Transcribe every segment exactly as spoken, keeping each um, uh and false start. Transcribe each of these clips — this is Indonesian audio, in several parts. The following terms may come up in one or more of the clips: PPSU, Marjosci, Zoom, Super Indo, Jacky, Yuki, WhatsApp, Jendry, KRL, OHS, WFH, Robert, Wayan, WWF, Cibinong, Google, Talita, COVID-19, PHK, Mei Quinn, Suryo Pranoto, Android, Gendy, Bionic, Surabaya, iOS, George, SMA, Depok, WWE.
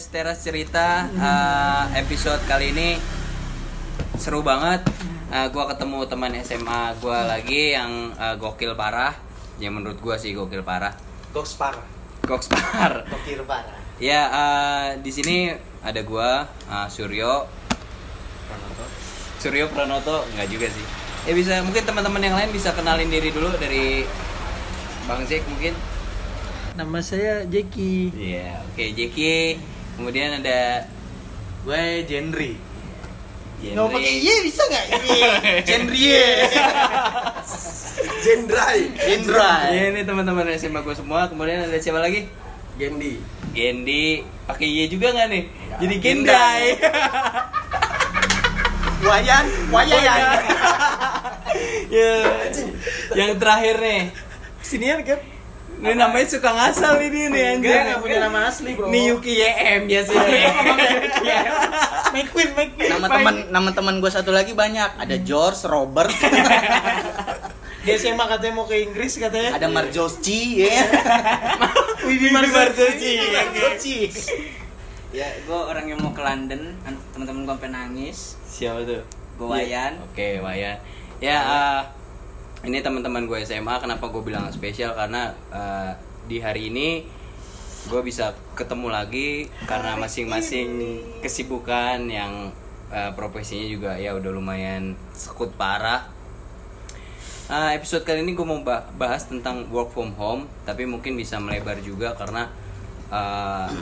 podcast Teras Cerita. uh, Episode kali ini seru banget. uh, Gue ketemu teman S M A gue lagi yang uh, gokil parah. Ya menurut gue sih gokil parah. Gokspar Gokspar Gokil parah. Ya uh, di sini ada gue, uh, Suryo Pranoto Suryo Pranoto, enggak juga sih. Ya bisa, mungkin teman-teman yang lain bisa kenalin diri dulu. Dari Bang Zek mungkin. Nama saya Jacky. Iya, yeah, oke okay, Jacky. Kemudian ada gue Jendry. Nggak pakai ye bisa nggak? Jendry. Jendry. Jendry. Ini teman-teman S M A gue semua. Kemudian ada siapa lagi? Gendy. Gendy pakai ye juga nggak nih? Ya, jadi Gendy. Wayan, Wayan. Ya. Yang terakhir nih. Sinian kan? Ini namanya suka ngasal ini nih anjir. Enggak, enggak punya nama asli, Bro. Nih Yuki Y M biasanya. Mei Quinn, Mei Quinn. Nama teman nama teman gue satu lagi banyak. Ada George, Robert. Dia S M A katanya mau ke Inggris katanya. Ada Marjosci ya. Widih Marjosci. Marjosci. Ya, gue orang yang mau ke London. Teman-teman gue sampai nangis. Siapa tuh? Gue Wayan. Oke, Wayan. Ya, ini teman-teman gue S M A. Kenapa gue bilang spesial? Karena uh, di hari ini gue bisa ketemu lagi karena masing-masing kesibukan yang uh, profesinya juga ya udah lumayan sekut parah. Uh, episode kali ini gue mau bahas tentang work from home, tapi mungkin bisa melebar juga karena uh,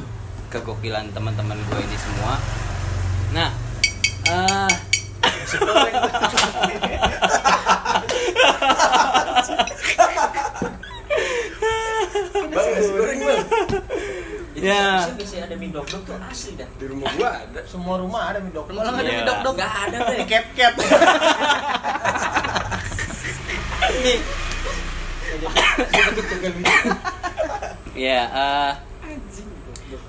kegokilan teman-teman gue ini semua. Nah, uh, ya. Bisa ada mie dok-dok tuh asli dah. Di rumah gua ada. Semua rumah ada mie dok-dok. Kalau enggak ada mie dok-dok enggak ada deh ket-ket. Ini. Ya,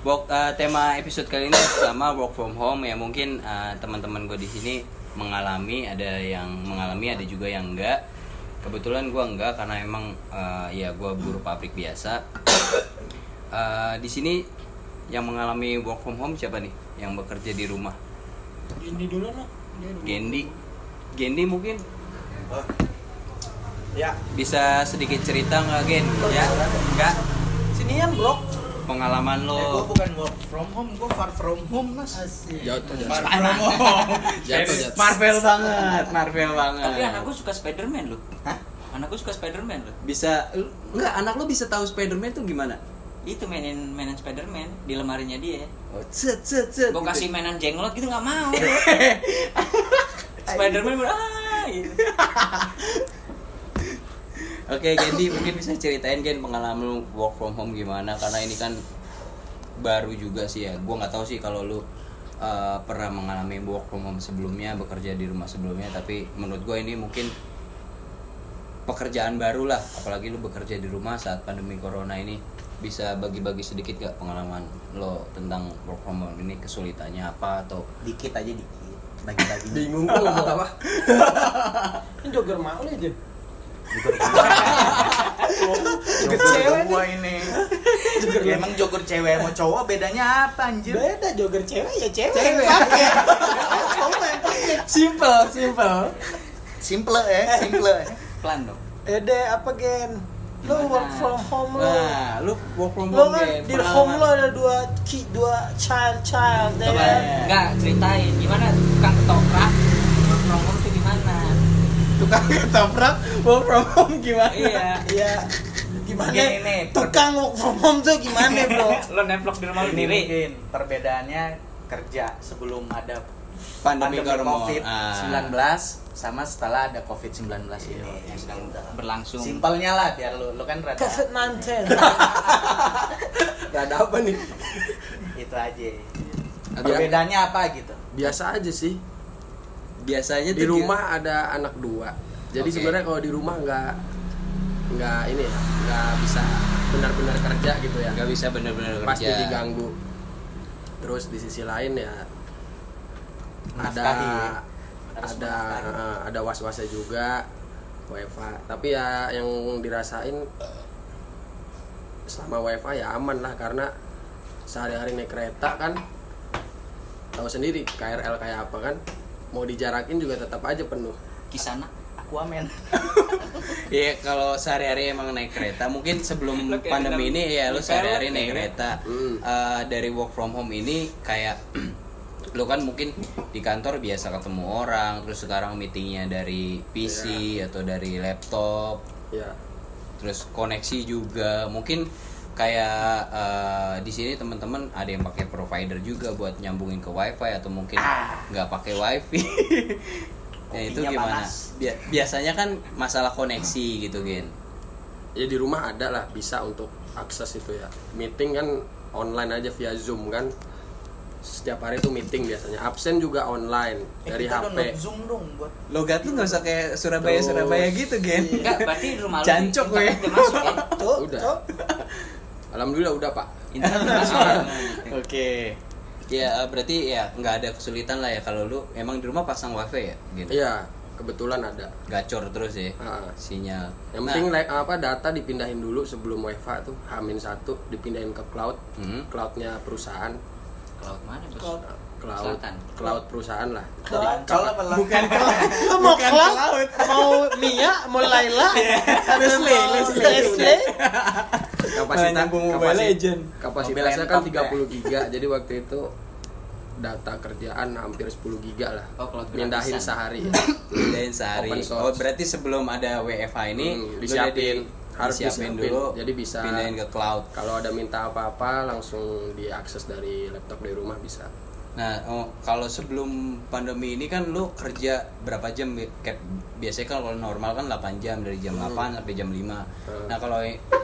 eh tema episode kali ini sama work from home ya. Mungkin uh, teman-teman gua di sini mengalami, ada yang mengalami, ada juga yang enggak. Kebetulan gue enggak karena emang uh, ya gue buruh pabrik biasa. Uh, di sini yang mengalami work from home siapa nih? Yang bekerja di rumah? Gendy dulu lah. Gendy, Gendy mungkin. Oh. Ya. Bisa sedikit cerita nggak Gen? Ya. Enggak. Sinian blok. Pengalaman lo. Ya, gue bukan work from home, gue far from home mas. Asik. Jatuh, jatuh. Far from home. Jatuh, jatuh. Marvel banget, Marvel banget. Tapi anak gue suka Spiderman lo. Hah? Anak gue suka Spiderman lo. Bisa, enggak? Anak lo bisa tahu Spiderman tuh gimana? Itu mainin mainan Spiderman di lemarinya dia. Oh, cet cet cet. Gue kasih mainan jenglot gitu nggak mau. Spiderman ah gitu. Oke, okay, Gendy mungkin bisa ceritain Gen pengalaman lu work from home gimana, karena ini kan baru juga sih ya. Gua nggak tahu sih kalau lu uh, pernah mengalami work from home sebelumnya, bekerja di rumah sebelumnya, tapi menurut gua ini mungkin pekerjaan baru lah, apalagi lu bekerja di rumah saat pandemi corona ini. Bisa bagi-bagi sedikit gak pengalaman lo tentang work from home ini, kesulitannya apa atau dikit aja dikit. Bagi-bagi. Bingung gua mau apa? Ini jogger mau aja. Joger cewek gua ini. Joger ya, emang joger cewek sama cowok bedanya apa anjir? Beda, joger cewek ya cewek. Cewek. Simple, simple. Simple eh, simple. Pelan dong. Ede apa Gen? Lu work from home lu. Nah, lu work from home Gen. Di home lu ada dua ki, dua child child. Enggak, ceritain gimana tukang ketoprak work from home tuh gimana? Tukang ketoprak work from home gimana? Iya, iya. Gimana? Gini, tukang work from home tuh gimana, Bro? Lo nemplok di rumah sendiri. Mungkin perbedaannya kerja sebelum ada pandemi, pandemi covid sembilan belas ah. sama setelah ada covid sembilan belas ini yang sedang berlangsung. Simpelnya lah biar lo lo kan rada covid sembilan belas. Enggak ada apa nih. Itu aja. Perbedaannya apa gitu? Biasa aja sih. Biasanya di rumah ya? Ada anak dua, jadi okay. Sebenarnya kalau di rumah nggak nggak ini ya nggak bisa benar-benar kerja gitu ya, nggak bisa benar-benar kerja, pasti diganggu. Terus di sisi lain ya ada ada ada was-wasnya juga W F H, tapi ya yang dirasain selama W F H ya aman lah, karena sehari-hari naik kereta kan, tahu sendiri K R L kayak apa kan, mau dijarakin juga tetap aja penuh. Kisana aku amen. Iya, kalau sehari-hari emang naik kereta, mungkin sebelum pandemi ini ya lu sehari-hari naik kereta. Uh, dari work from home ini kayak lu kan mungkin di kantor biasa ketemu orang, terus sekarang meetingnya dari P C yeah. atau dari laptop, yeah. terus koneksi juga. Mungkin kayak uh, di sini teman-teman ada yang pakai provider juga buat nyambungin ke wifi atau mungkin nggak ah. pakai wifi. Ya itu gimana? Biasanya kan masalah koneksi gitu, Gen. Ya di rumah ada lah bisa untuk akses itu ya. Meeting kan online aja via Zoom kan. Setiap hari tuh meeting biasanya. Absen juga online eh, dari H P. Zoom dong buat. Logat lu enggak usah kayak Surabaya. Terus. Surabaya gitu, Gen. Enggak, berarti di rumah lu. Jancok gue. Udah. Alhamdulillah udah, Pak. Internet masuk. Oke. Ya, berarti ya enggak ada kesulitan lah ya kalau lu emang di rumah pasang wifi ya, Gen. Iya, kebetulan ada. Gacor terus ya. Ha-ha. Sinyal. Yang penting nah. like, apa data dipindahin dulu sebelum wifi tuh. H minus satu dipindahin ke cloud. Hmm. Cloudnya perusahaan. Cloud mana bos? Cloud, cloud, cloud perusahaan lah. Cloud, cloud, bukan cloud. Lu mau cloud? Mau Mia, mau Laila, Leslie, Leslie, Leslie. Kapasitas, kapasitas, kapasitasnya kan tiga puluh giga, jadi waktu itu data kerjaan hampir sepuluh giga lah. Oh, pindahin sehari. Ya. Pindahin sehari. Oh, berarti sebelum ada W F H ini hmm, disiapin. Harus disiapin dulu, jadi bisa pindahin ke cloud. Kalau ada minta apa-apa langsung diakses dari laptop di rumah bisa. Nah, oh, kalau sebelum pandemi ini kan lu kerja berapa jam? Kayak biasanya kalau normal kan delapan jam dari jam hmm. delapan sampai jam lima. Hmm. Nah, kalau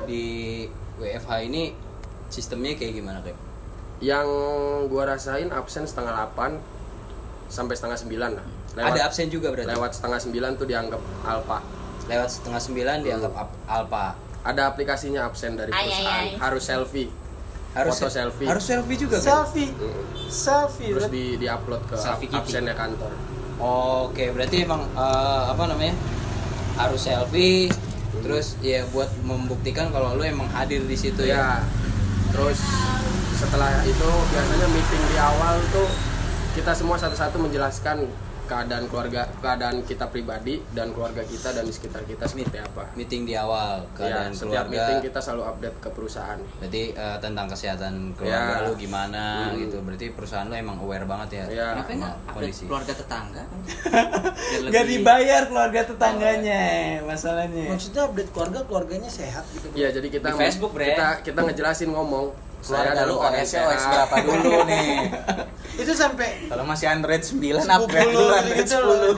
di W F H ini sistemnya kayak gimana, Kak? Yang gua rasain absen setengah delapan sampai setengah sembilan lah. Lewat, ada absen juga berarti. Lewat setengah sembilan tuh dianggap alpha. Lewat setengah sembilan dianggap ap- alpha. Ada aplikasinya absen dari perusahaan. Ay, ay, ay. Harus selfie. Harus foto se- selfie. Harus selfie juga. Selfie. Kan? Mm. Selfie. Terus di di-upload ke absennya kantor. Oh, oke, okay. Berarti emang uh, apa namanya? Harus selfie. Mm. Terus ya buat membuktikan kalau lu emang hadir di situ ya. ya. Terus setelah itu biasanya meeting di awal tuh kita semua satu-satu menjelaskan keadaan keluarga, keadaan kita pribadi dan keluarga kita dan di sekitar kita seperti apa. Meeting di awal keadaan ya, setiap keluarga. Setiap meeting kita selalu update ke perusahaan. Berarti uh, tentang kesehatan keluarga ya. Lu gimana hmm. gitu. Berarti perusahaan lu emang aware banget ya. ya. Kenapa enggak update keluarga tetangga? Gak dibayar keluarga tetangganya masalahnya. Maksudnya update keluarga, keluarganya sehat gitu. Iya, jadi kita di Facebook, kita, kita kita ngejelasin ngomong keluarga lu O H S berapa dulu nih. Itu sampai kalau masih Android sembilan upgrade dulu Android sepuluh.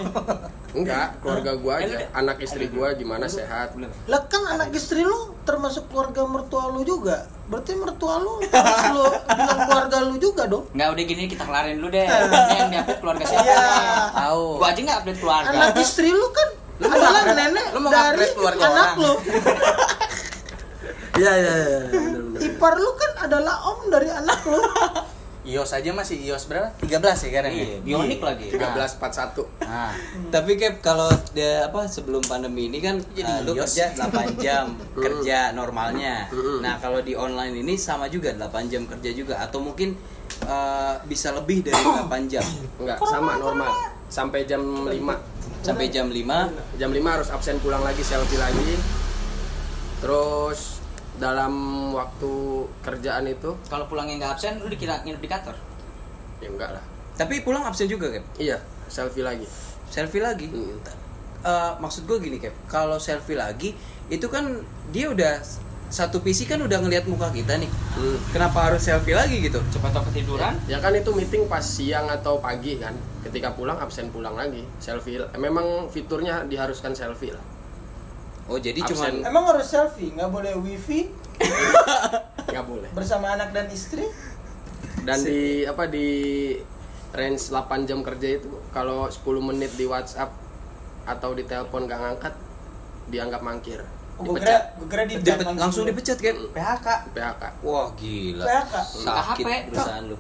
Enggak, keluarga gua aja, anak istri gua gimana sehat. Lah kan anak istri lu termasuk keluarga mertua lu juga. Berarti mertua lu terus lu bilang keluarga lu juga dong. Enggak, udah gini kita kelarin dulu deh. Yang diupdate keluarga siapa? Tahu. Gua aja enggak update keluarga. Anak istri lu kan adalah nenek dari anak lu. Iya iya iya. Ipar lu kan adalah om dari anak lu. iOS aja masih iOS berapa? tiga belas ya kan? Iya, Bionic lagi. tiga belas empat puluh satu. Nah, hmm. tapi Cap kalau dia apa sebelum pandemi ini kan jadi uh, lu kerja delapan jam kerja normalnya. Nah, kalau di online ini sama juga delapan jam kerja juga atau mungkin uh, bisa lebih dari delapan jam. Enggak, sama normal. Sampai jam lima. Sampai jam lima. Jam lima harus absen pulang lagi, selfie lagi. Terus dalam waktu kerjaan itu kalau pulangnya nggak absen lu dikira nginep di kantor ya? Enggak lah, tapi pulang absen juga kan. Iya, selfie lagi, selfie lagi. hmm. Uh, maksud gue gini Cap, kalau selfie lagi itu kan dia udah satu P C kan udah ngelihat muka kita nih. hmm. Kenapa harus selfie lagi gitu? Cepat atau ketiduran ya, ya kan itu meeting pas siang atau pagi kan, ketika pulang absen pulang lagi selfie. Memang fiturnya diharuskan selfie lah. Oh jadi cuma emang harus selfie, nggak boleh wifi, nggak boleh bersama anak dan istri. Dan di apa di range delapan jam kerja itu kalau sepuluh menit di WhatsApp atau di telepon nggak ngangkat dianggap mangkir. Oh, gue kira, gue kira di dipecat, langsung dipecat kan? P H K. P H K. Wah gila. P H K. Sakit perusahaan lu.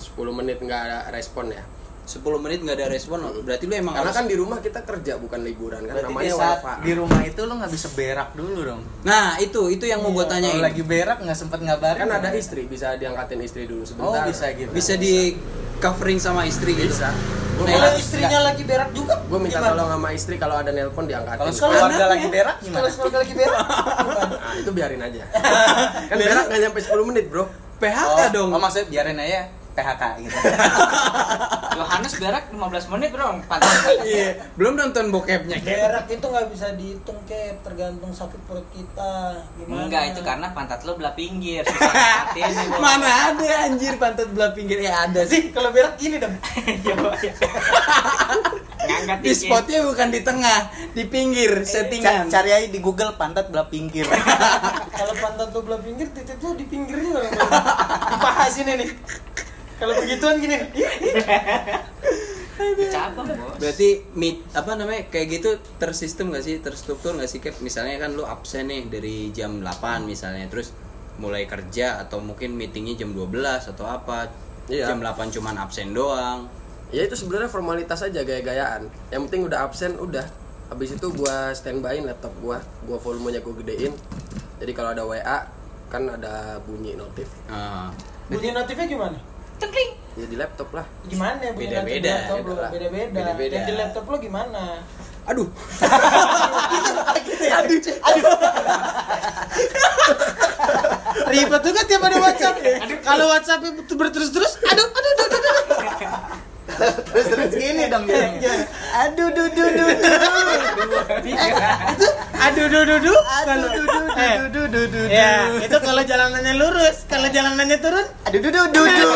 sepuluh menit nggak ada respon ya. sepuluh menit nggak ada respon, berarti lu emang karena harus... kan di rumah kita kerja bukan liburan kan, berarti namanya W F H. Di rumah itu lu nggak bisa berak dulu dong. Nah itu itu yang mau gue tanyain. Kalau lagi berak nggak sempet ngabarin. Kan ada istri, bisa diangkatin istri dulu sebentar. Oh bisa gitu. Bisa di covering sama istri gitu. Bisa. Nah, kalau istrinya lagi berak juga, gue minta gimana? Tolong sama istri kalau ada nelpon diangkatin. Kalau keluarga lagi berak, kalau keluarga lagi berak, nah, itu biarin aja. Kan berak nggak nyampe sepuluh menit bro. P H K oh, dong. Oh maksudnya biarin aja. P H K gitu. Yohanes berak lima belas menit, Bro. Iya, belum nonton bokepnya. Berak itu enggak bisa dihitung, Kep, tergantung sakit perut kita. Gimana? Enggak, itu karena pantat lo belah pinggir. Mana ada anjir pantat belah pinggir? Ya ada sih. Kalau berak gini dong. Di spotnya bukan di tengah, di pinggir, settingan. Cari aja di Google pantat belah pinggir. Kalau pantat lo belah pinggir, titik lo di pinggirnya. Di paha sini nih. Kalau begituan gini, cabang bos. Berarti mit apa namanya kayak gitu tersistem nggak sih, terstruktur nggak sih Kep? Misalnya kan lu absen nih dari jam delapan misalnya, terus mulai kerja atau mungkin meetingnya jam dua belas atau apa, iya. jam delapan cuman absen doang. Ya itu sebenarnya formalitas aja gaya-gayaan. Yang penting udah absen udah. Habis itu gua standbyin laptop gua, gua volumenya gua gedein. Jadi kalau ada W A kan ada bunyi notif. Uh, bunyi notifnya gimana? Cengkling. Ya di laptop lah. Gimana ya? Beda-beda. Beda-beda. Yang di laptop lo gimana? Aduh. Aduh. Aduh. Ribet juga tiap ada WhatsApp. Kalau WhatsApp itu berterus-terus, aduh, aduh, aduh, aduh. Terus-terus gini dong ya. Aduh, duh, duh, duh, itu aduh, duh, duh, duh. Aduh, duh, duh, duh, duh, duh. Ya, itu kalau jalanannya lurus, kalau jalanannya turun, aduh, duh, duh, duh.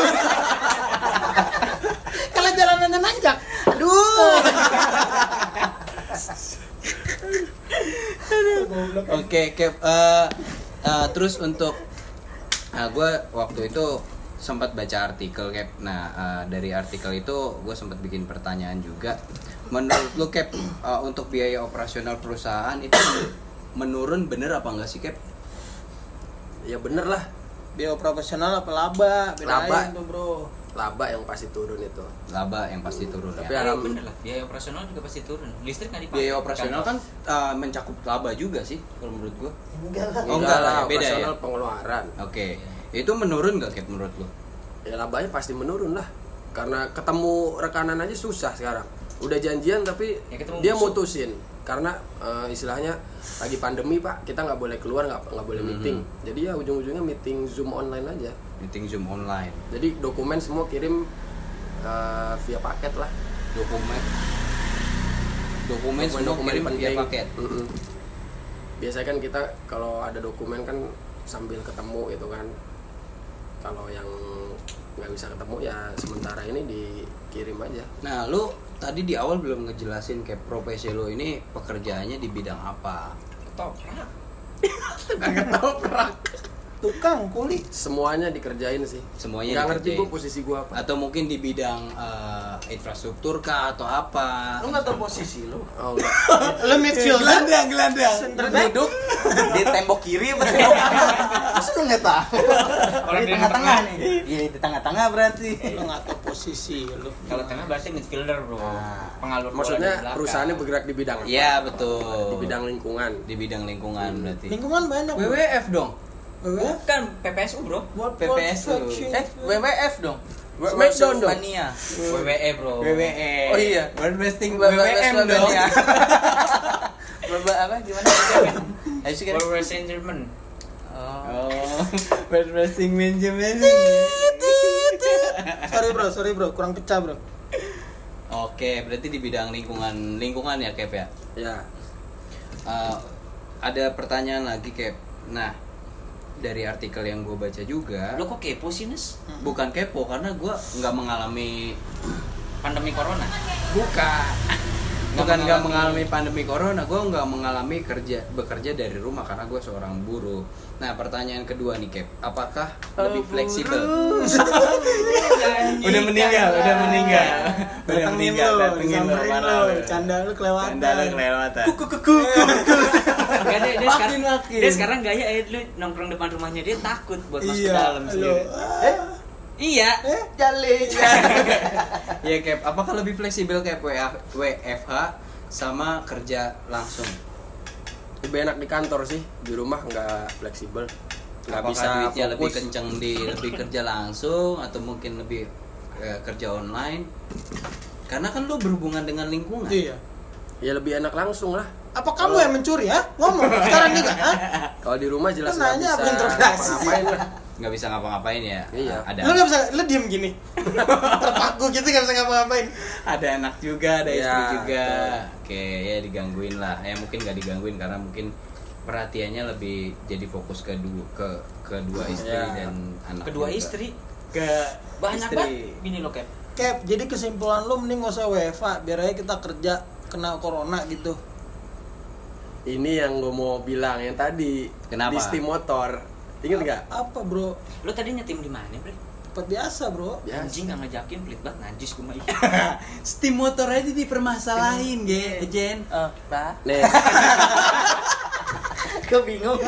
Kalau jalanannya nanjak, aduh. Oke, Kep. Terus untuk, gue waktu itu sempat baca artikel Cap. Nah uh, dari artikel itu gue sempat bikin pertanyaan juga. Menurut lu Cap, uh, untuk biaya operasional perusahaan itu menurun bener apa enggak sih Cap? Ya bener lah. Biaya operasional apa laba? Bedain tuh bro. Laba yang pasti turun itu. Laba yang pasti turun. Hmm. Ya. Tapi alhamdulillah bener lah. Biaya operasional juga pasti turun. Listrik nggak dipakai. Biaya operasional kan, kan uh, mencakup laba juga sih kalau menurut gue. Enggak lah. Oh, enggak lah. Beda ya. Pengeluaran. Oke. Okay. Itu menurun gak Kep menurut lo? Ya labanya pasti menurun lah. Karena ketemu rekanan aja susah sekarang. Udah janjian tapi ya, dia musuh. mutusin. Karena e, istilahnya lagi pandemi pak, kita gak boleh keluar, gak, gak boleh meeting. Mm-hmm. Jadi ya ujung-ujungnya meeting Zoom online aja. Meeting Zoom online. Jadi dokumen semua kirim e, via paket lah. Dokumen Dokumen, dokumen semua dokumen kirim via paket. Mm-hmm. Biasanya kan kita kalau ada dokumen kan sambil ketemu gitu kan. Kalau yang nggak bisa ketemu ya sementara ini dikirim aja. Nah lu tadi di awal belum ngejelasin kayak profesi lu ini pekerjaannya di bidang apa? Ketoprak. Ketoprak. Tukang kulit. Semuanya dikerjain sih. Semuanya. Nggak ngerti gua posisi gua apa. Atau mungkin di bidang uh, infrastruktur kah atau apa? Lu nggak tahu posisi lu? Oh enggak. Lu midfielder. Gelandang, gelandang. Duduk di tembok kiri apa tembok kanan? Masa lu nggak tahu? Kalau di tengah-tengah nih. Iya di tengah-tengah berarti. Lu nggak tahu posisi lu. Kalau tengah berarti midfielder bro. Pengalur. Maksudnya perusahaannya bergerak di bidang apa? Iya betul. Di bidang lingkungan. Di bidang lingkungan berarti. Lingkungan banyak. W W F dong. Bukan P P S U bro, P P S U, eh W W F dong, Smackdown dong, W W E bro, W W E, oh iya, World Wrestling W W M dong, berapa apa gimana? World Wrestling German, oh, World Wrestling Benjamin, sorry bro, sorry bro, kurang pecah bro. Oke, berarti di bidang lingkungan, lingkungan ya Cap ya? Ya. Ada pertanyaan lagi Cap, nah. Dari artikel yang gue baca juga. Lo kok kepo sih, Nes? Bukan kepo, karena gue nggak mengalami pandemi corona. Bukan. Bukan nggak mengalami pandemi corona, gue nggak mengalami kerja bekerja dari rumah karena gue seorang buruh. Nah, pertanyaan kedua nih, Cap. Apakah oh, lebih fleksibel? Udah meninggal, udah meninggal. Udah meninggal, datengin lo, canda lo kelewatan. Canda lo kelewatan. Kuku kuku kuku. Dia, dia, makin, sekarang, makin. Dia sekarang gaya eh, lu nongkrong depan rumahnya dia takut buat masuk iya, ke dalam sendiri. Eh, Iya. Eh, jalin. Iya, Cap. Apakah lebih fleksibel kayak W F H sama kerja langsung? Lebih enak di kantor sih, di rumah nggak fleksibel. Nggak bisa fokus. Lebih kenceng di lebih kerja langsung atau mungkin lebih eh, kerja online? Karena kan lu berhubungan dengan lingkungan. Iya. Ya lebih enak langsung lah. Apa kamu yang mencuri ya? Ngomong sekarang juga, ha? Kalau di rumah jelas nggak bisa ngapa-ngapain lah. Nggak bisa ngapa-ngapain ya? Iya. Ada. Lu nggak bisa, lu diem gini. Terpaku gitu nggak bisa ngapa-ngapain. Ada anak juga, ada ya, istri juga. Oke, okay, ya digangguin lah. Ya mungkin nggak digangguin karena mungkin perhatiannya lebih jadi fokus ke du- ke kedua istri ya. Dan anak. Kedua juga. Istri ke banyak banget. Gini loh, Cap. Cap, jadi kesimpulan lu mending nggak usah W F H, biar aja kita kerja kena corona gitu. Ini yang gue mau bilang yang tadi. Kenapa? Di steam motor. Ingat nggak? Apa bro? Lu tadi nyetim di mana bro? Tempat biasa bro. Biasa. Anjing nggak ngajakin, pelit banget, najis gue mah. Steam motor aja dipermasalahin, ge, Jen. Eh, bah. Nih. Gue bingung.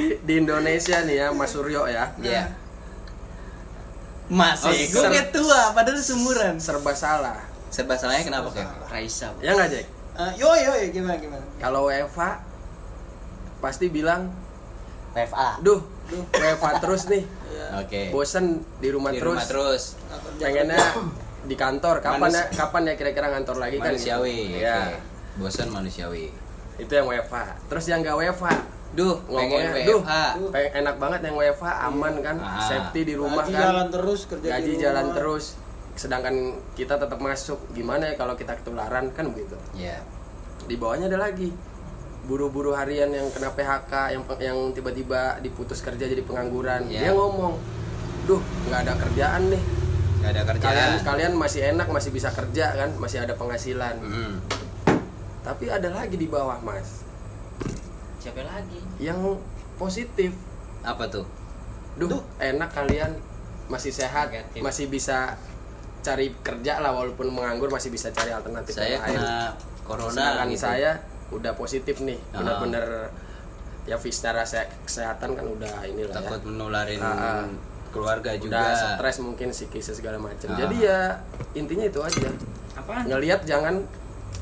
Di, di Indonesia nih ya, Mas Suryo ya. Iya. Yeah. Mas, oh, gue ketua, padahal sumuran. Serba salah. Serba salahnya kenapa kek? Raisa. Ya nggak Jack? Uh, yo yo gimana gimana? Kalau W F H pasti bilang W F A. Duh, duh W F A terus nih. Yeah. Oke. Okay. Bosen di rumah di terus. Di rumah terus. Pengennya di kantor. Kapan Manus- ya? Kapan ya kira-kira ngantor lagi manusiawi, kan? Manusiawi. Ya. Okay. Bosen manusiawi. Itu yang W F A. Terus yang nggak W F A. Duh, ngomongnya duh. Pengen enak banget yang W F A, aman kan? Ah. Safety di rumah gaji kan. Gaji jalan terus, kerja gaji di rumah. Jalan terus. Sedangkan kita tetap masuk, gimana ya kalau kita ketularan kan begitu. Iya. Yeah. Di bawahnya ada lagi buru-buru harian yang kena P H K, yang yang tiba-tiba diputus kerja jadi pengangguran. Yeah. Dia ngomong, duh nggak ada kerjaan nih. Nggak ada kerjaan. Kalian kalian masih enak, masih bisa kerja kan, masih ada penghasilan. Mm. Tapi ada lagi di bawah mas. Siapa lagi? Yang positif. Apa tuh? Duh, duh. Enak kalian masih sehat, negatif. Masih bisa cari kerja lah walaupun menganggur masih bisa cari alternatif. Saya kena corona, sedangkan gitu. Saya udah positif nih, oh. Benar-benar ya secara kesehatan kan udah inilah. Takut ya. Menularin uh, keluarga udah juga. Udah stres mungkin psikis segala macam. Oh. Jadi ya intinya itu aja. Apa? Ngelihat jangan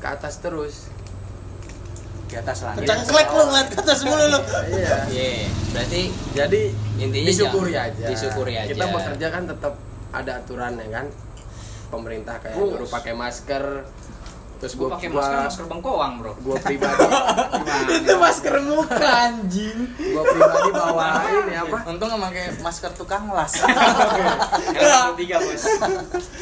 ke atas terus. Ke atas langit. Cengklek lu ngeliat ke atas mulu lu. Iya. Yeah. Berarti jadi intinya disyukuri aja. Disyukuri aja. Kita bekerja kan tetap ada aturannya kan. Pemerintah kayak oh, guru pakai masker, terus gue pakai masker masker bengkoang bro, gue pribadi itu masker muka anjing, gue pribadi bawain ya apa? Untung nggak pakai masker tukang las, tiga bos,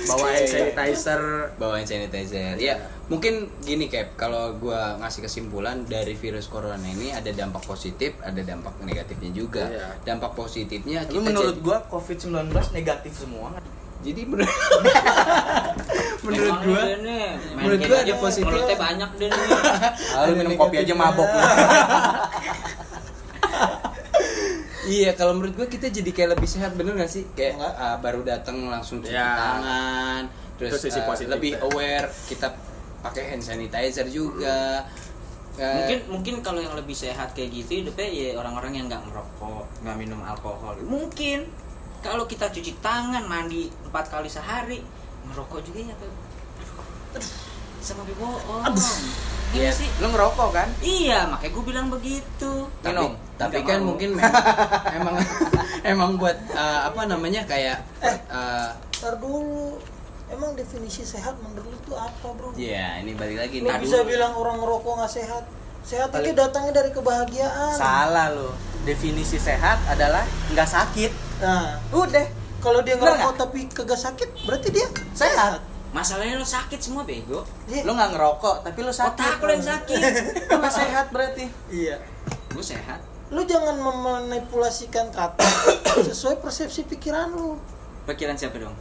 bawain sanitizer, bawain sanitizer, ya mungkin gini Cap, kalau gue ngasih kesimpulan dari virus corona ini ada dampak positif, ada dampak negatifnya juga, yeah. Dampak positifnya, kita menurut gue covid sembilan belas negatif semua. Jadi menurut menurut gua menurut gua ada positif. Mulutnya banyak deh nih. Lalu minum kopi aja mabok. Iya, kalau menurut gua kita jadi kayak lebih sehat, bener enggak sih? Kayak uh, baru datang langsung cuci ya. Tangan, terus, terus uh, lebih aware, kita pakai hand sanitizer juga. Uh, mungkin mungkin kalau yang lebih sehat kayak gitu hidupnya ya orang-orang yang enggak merokok, enggak minum alkohol. Mungkin kalau kita cuci tangan, mandi empat kali sehari, ngerokok juga ya, aduh, sama bebo, oh, iya sih, lo ngerokok kan? Iya, makanya gue bilang begitu. Tapi, Minum. tapi kan mau. Mungkin memang, emang, emang buat uh, apa namanya kayak. Eh, uh, ntar dulu, emang definisi sehat menurut itu apa bro? Iya, ini balik lagi. Lo bisa bilang orang ngerokok nggak sehat? Sehat itu datangnya dari kebahagiaan. Salah lo, definisi sehat adalah nggak sakit. Nah, udah. Kalau dia ngerokok tapi kagak sakit, berarti dia sehat. Masalahnya lo sakit semua bego. Yeah. Lo nggak ngerokok tapi lo sakit. Otak lo yang sakit. Lo nggak sehat berarti. Iya. Lo sehat. Lo jangan memanipulasikan kata sesuai persepsi pikiran lo. Pikiran siapa dong?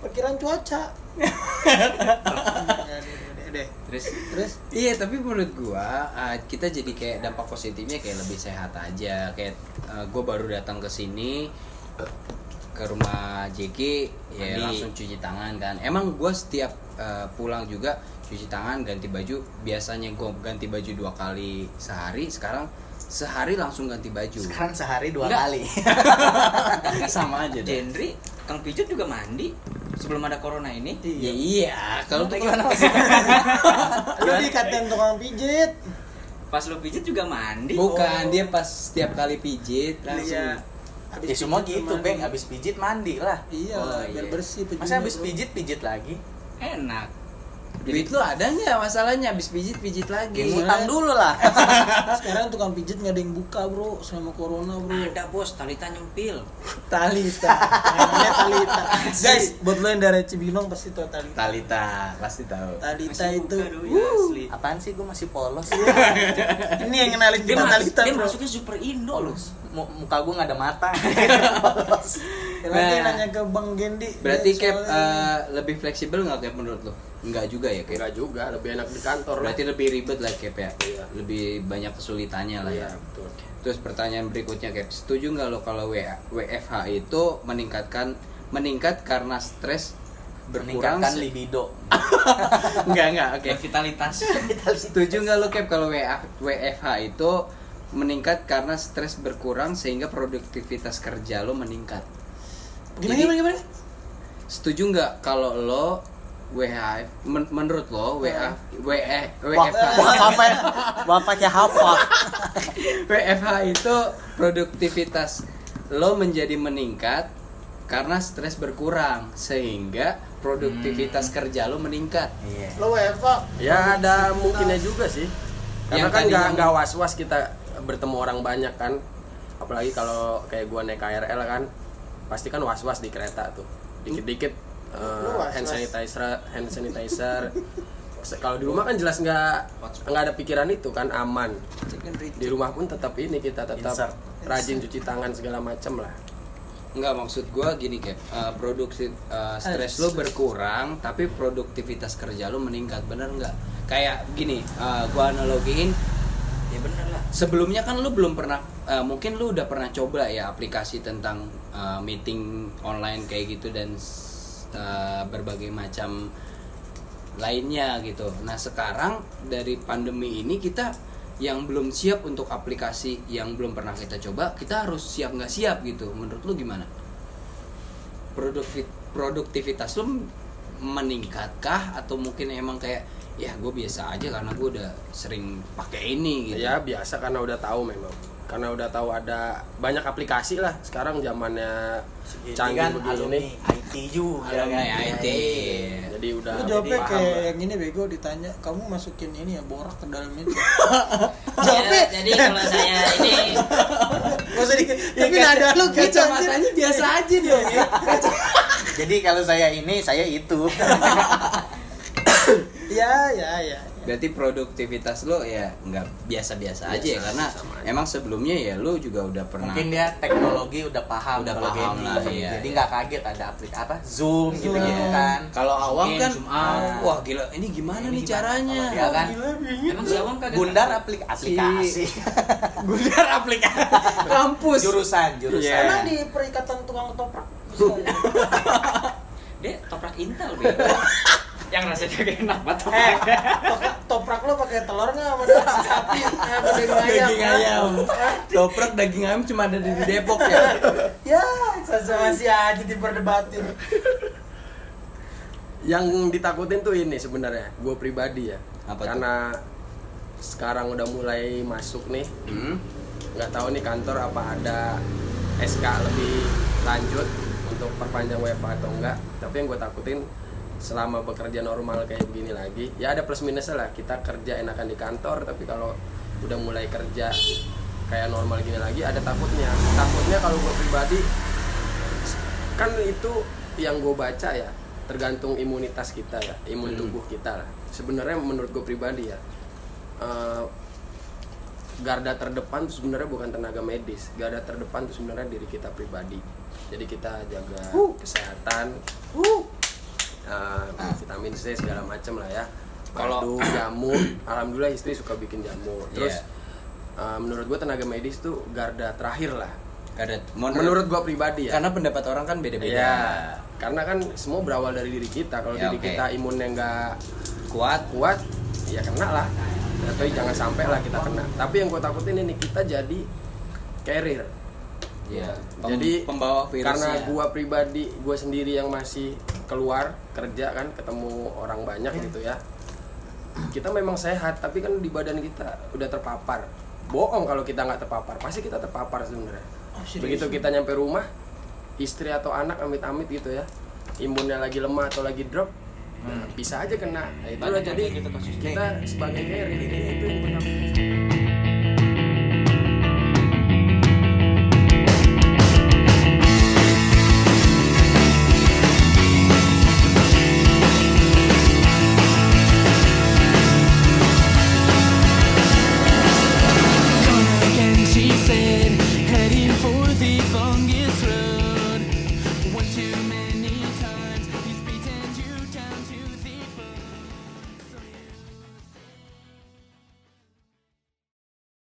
Pikiran cuaca. Terus terus iya, tapi menurut gua uh, kita jadi kayak dampak positifnya kayak lebih sehat aja. Kayak uh, gua baru datang ke sini ke rumah Jacky ya mandi. Langsung cuci tangan kan. Emang gua setiap uh, pulang juga cuci tangan, ganti baju. Biasanya gua ganti baju dua kali sehari, sekarang sehari langsung ganti baju. Sekarang sehari dua Nggak. kali. Sama aja deh. Jendry, Kang Pijat juga mandi sebelum ada corona ini. Iya. Ya iya, kalau tukang mana masih. Lu dikatain tukang pijit. Pas lu pijit juga mandi. Bukan, oh. dia pas setiap kali pijit langsung. Iya. Abis ya semua gitu, Bang, habis pijit mandi lah. Iya, oh, biar iya. bersih. Masa habis pijit pijit lagi? Enak. Duit lu ada nggak masalahnya, habis pijit-pijit lagi. Ngutang dulu lah. Sekarang tukang pijit nggak ada yang buka, bro, selama corona, bro. Ada, bos, Talita nyempil. Talita. Namanya Talita. Guys, buat lo yang dari Cibinong pasti tau Talita. Talita, pasti tahu. Talita masih itu. Wuh. Apaan sih, gue masih polos. Ya. Ini yang kenalin kita mas- Talita, dia bro. Dia masuknya Super Indo loh. Muka gue nggak ada mata. Polos. Nah, nanti nanya ke Bang Gendy. Berarti ya, Cap uh, lebih fleksibel nggak, Cap, menurut lo? Enggak juga ya, Cap? Enggak juga, lebih enak di kantor. Berarti lebih ribet lah, Cap, ya? Iya. Lebih banyak kesulitannya lah, iya, ya? Betul. Terus pertanyaan berikutnya, Cap, setuju nggak lo kalau W F H itu meningkatkan meningkat karena stres berkurang? Meningkatkan libido. Enggak, enggak, oke. Okay. Vitalitas. Setuju nggak lo, Cap, kalau W F H itu meningkat karena stres berkurang sehingga produktivitas kerja lo meningkat? Gimana, gimana, gimana? Setuju nggak kalau lo W H F, men, menurut lo W F H itu produktivitas lo menjadi meningkat karena stres berkurang sehingga produktivitas hmm. kerja lo meningkat. Yeah. Lo W F H? Ya ada mungkinnya juga sih. Karena yang kan nggak nggak was-was kita bertemu orang banyak kan, apalagi kalau kayak gua naik K R L kan. Pasti kan was-was di kereta tuh, dikit-dikit uh, hand sanitizer, hand sanitizer. Kalau di rumah kan jelas nggak nggak ada pikiran itu kan, aman. Di rumah pun tetap ini kita tetap Insert. rajin cuci tangan segala macam lah. Nggak, maksud gue gini, Cap, uh, produksi uh, stres lo berkurang tapi produktivitas kerja lo meningkat, bener nggak? Kayak gini, uh, gue analogiin. Ya bener lah. Sebelumnya kan lu belum pernah, uh, mungkin lu udah pernah coba ya aplikasi tentang uh, meeting online kayak gitu dan uh, berbagai macam lainnya gitu. Nah sekarang dari pandemi ini kita yang belum siap untuk aplikasi yang belum pernah kita coba, kita harus siap nggak siap gitu. Menurut lu gimana? Produktif- produktivitas lu meningkatkah atau mungkin emang kayak ya gue biasa aja karena gue udah sering pakai ini gitu. Ya biasa karena udah tahu memang. Karena udah tahu ada banyak aplikasi lah sekarang zamannya canggih kan, begini. I T juga. Alumni I T. Jadi udah lu jawabnya kayak lah. Yang ini bego ditanya, kamu masukin ini ya borak ke dalam itu. Jawabnya. Jadi kalau saya ini maksudnya tapi nada lu kacamatanya biasa aja dia ya. Jadi kalau saya ini saya itu. Ya, ya, ya. Berarti produktivitas lo ya nggak biasa-biasa aja ya, karena emang sebelumnya ya lo juga udah pernah. Mungkin dia teknologi udah paham, udah paham lah. Iya, jadi nggak iya. kaget ada aplikasi apa Zoom gitu-gitu kan. Kalau awam kan, nah, wah gila, ini gimana ini nih gimana caranya? Iya kan? Gila, emang si awam kaget. Bundar aplik- aplikasi. Bundar aplikasi. Kampus. Jurusan, jurusan. Yeah. Emang di perikatan tukang toprak. Dia toprak Intel gitu. Yang rasanya kayak enak banget. Eh, toprak lo pakai telur nggak? Sama sapi, sama daging ayam. Toprak daging ayam cuma ada di Depok ya. Ya, masih aja diperdebatin. Yang ditakutin tuh ini sebenarnya, gue pribadi ya. Apa karena tuh? Sekarang udah mulai masuk nih, nggak hmm? tahu nih kantor apa ada S K lebih lanjut untuk perpanjang W F H atau enggak. Tapi yang gue takutin selama bekerja normal kayak begini lagi ya ada plus minusnya lah, kita kerja enakan di kantor tapi kalau udah mulai kerja kayak normal gini lagi ada takutnya takutnya kalau gue pribadi kan itu yang gue baca ya tergantung imunitas kita ya, imun hmm. tubuh kita lah sebenarnya. Menurut gue pribadi ya uh, garda terdepan tuh sebenarnya bukan tenaga medis, garda terdepan tuh sebenarnya diri kita pribadi. Jadi kita jaga uh. kesehatan uh. Uh, vitamin C segala macam lah ya. Kalau jamu, alhamdulillah istri suka bikin jamu. Terus yeah. uh, menurut gue tenaga medis tuh garda terakhir lah. Garda. Menurut, menurut gue pribadi ya. Karena pendapat orang kan beda-beda. Yeah. Karena kan semua berawal dari diri kita. Kalau yeah, diri okay. kita imunnya nggak kuat, kuat, ya kena lah. tapi jangan sampai lah kita kena. Tapi yang gue takutin ini kita jadi carrier. Iya. Pem- jadi pembawa virus. Karena ya. gue pribadi gue sendiri yang masih keluar kerja kan, ketemu orang banyak gitu ya. Kita memang sehat, tapi kan di badan kita udah terpapar. Bohong kalau kita nggak terpapar, pasti kita terpapar sebenarnya. Oh, begitu kita nyampe rumah, istri atau anak amit-amit gitu ya, imunnya lagi lemah atau lagi drop, hmm. nah, bisa aja kena. Nah, itulah jadi kita sebagai carrier itu.